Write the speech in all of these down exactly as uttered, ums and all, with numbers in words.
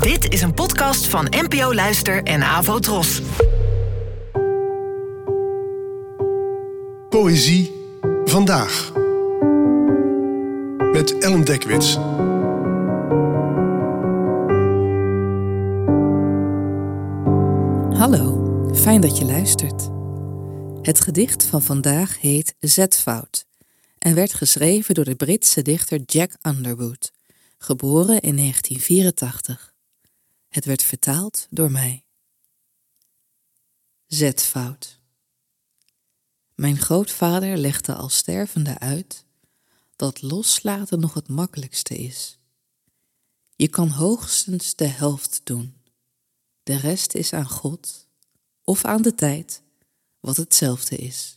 Dit is een podcast van N P O Luister en AVROTROS. Poëzie vandaag. Met Ellen Deckwitz. Hallo, fijn dat je luistert. Het gedicht van vandaag heet Zetfout en werd geschreven door de Britse dichter Jack Underwood, geboren in negentien vierentachtig. Het werd vertaald door mij. Zetfout. Mijn grootvader legde al stervende uit dat loslaten nog het makkelijkste is. Je kan hoogstens de helft doen. De rest is aan God of aan de tijd, wat hetzelfde is.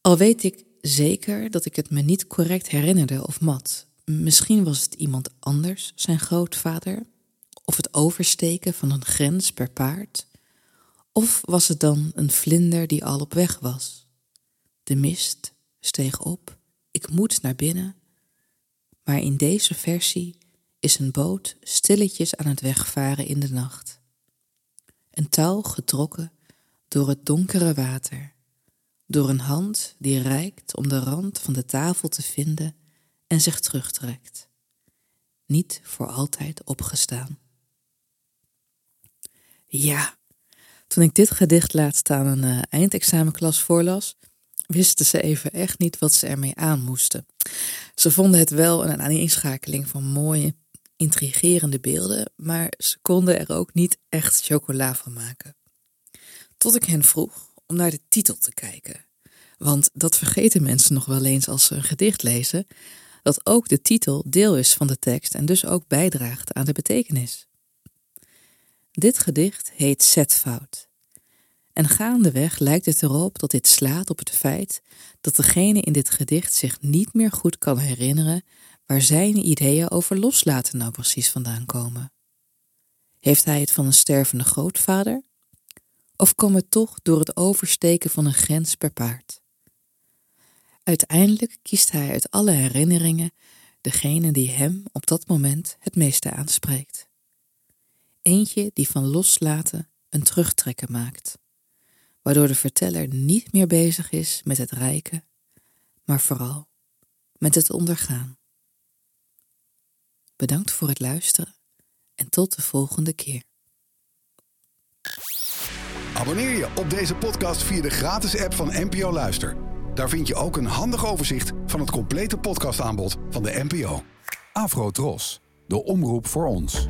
Al weet ik zeker dat ik het me niet correct herinnerde of mat. Misschien was het iemand anders, zijn grootvader, of het oversteken van een grens per paard, of was het dan een vlinder die al op weg was. De mist steeg op, ik moet naar binnen, maar in deze versie is een boot stilletjes aan het wegvaren in de nacht. Een touw getrokken door het donkere water, door een hand die reikt om de rand van de tafel te vinden en zich terugtrekt. Niet voor altijd opgestaan. Ja, toen ik dit gedicht laatst aan een uh, eindexamenklas voorlas, wisten ze even echt niet wat ze ermee aan moesten. Ze vonden het wel een aaneenschakeling van mooie, intrigerende beelden, maar ze konden er ook niet echt chocola van maken. Tot ik hen vroeg om naar de titel te kijken. Want dat vergeten mensen nog wel eens als ze een gedicht lezen, dat ook de titel deel is van de tekst en dus ook bijdraagt aan de betekenis. Dit gedicht heet Zetfout. En gaandeweg lijkt het erop dat dit slaat op het feit dat degene in dit gedicht zich niet meer goed kan herinneren waar zijn ideeën over loslaten nou precies vandaan komen. Heeft hij het van een stervende grootvader? Of kwam het toch door het oversteken van een grens per paard? Uiteindelijk kiest hij uit alle herinneringen degene die hem op dat moment het meeste aanspreekt. Eentje die van loslaten een terugtrekken maakt, waardoor de verteller niet meer bezig is met het reiken, maar vooral met het ondergaan. Bedankt voor het luisteren en tot de volgende keer. Abonneer je op deze podcast via de gratis app van N P O Luister. Daar vind je ook een handig overzicht van het complete podcastaanbod van de N P O. AVROTROS, de omroep voor ons.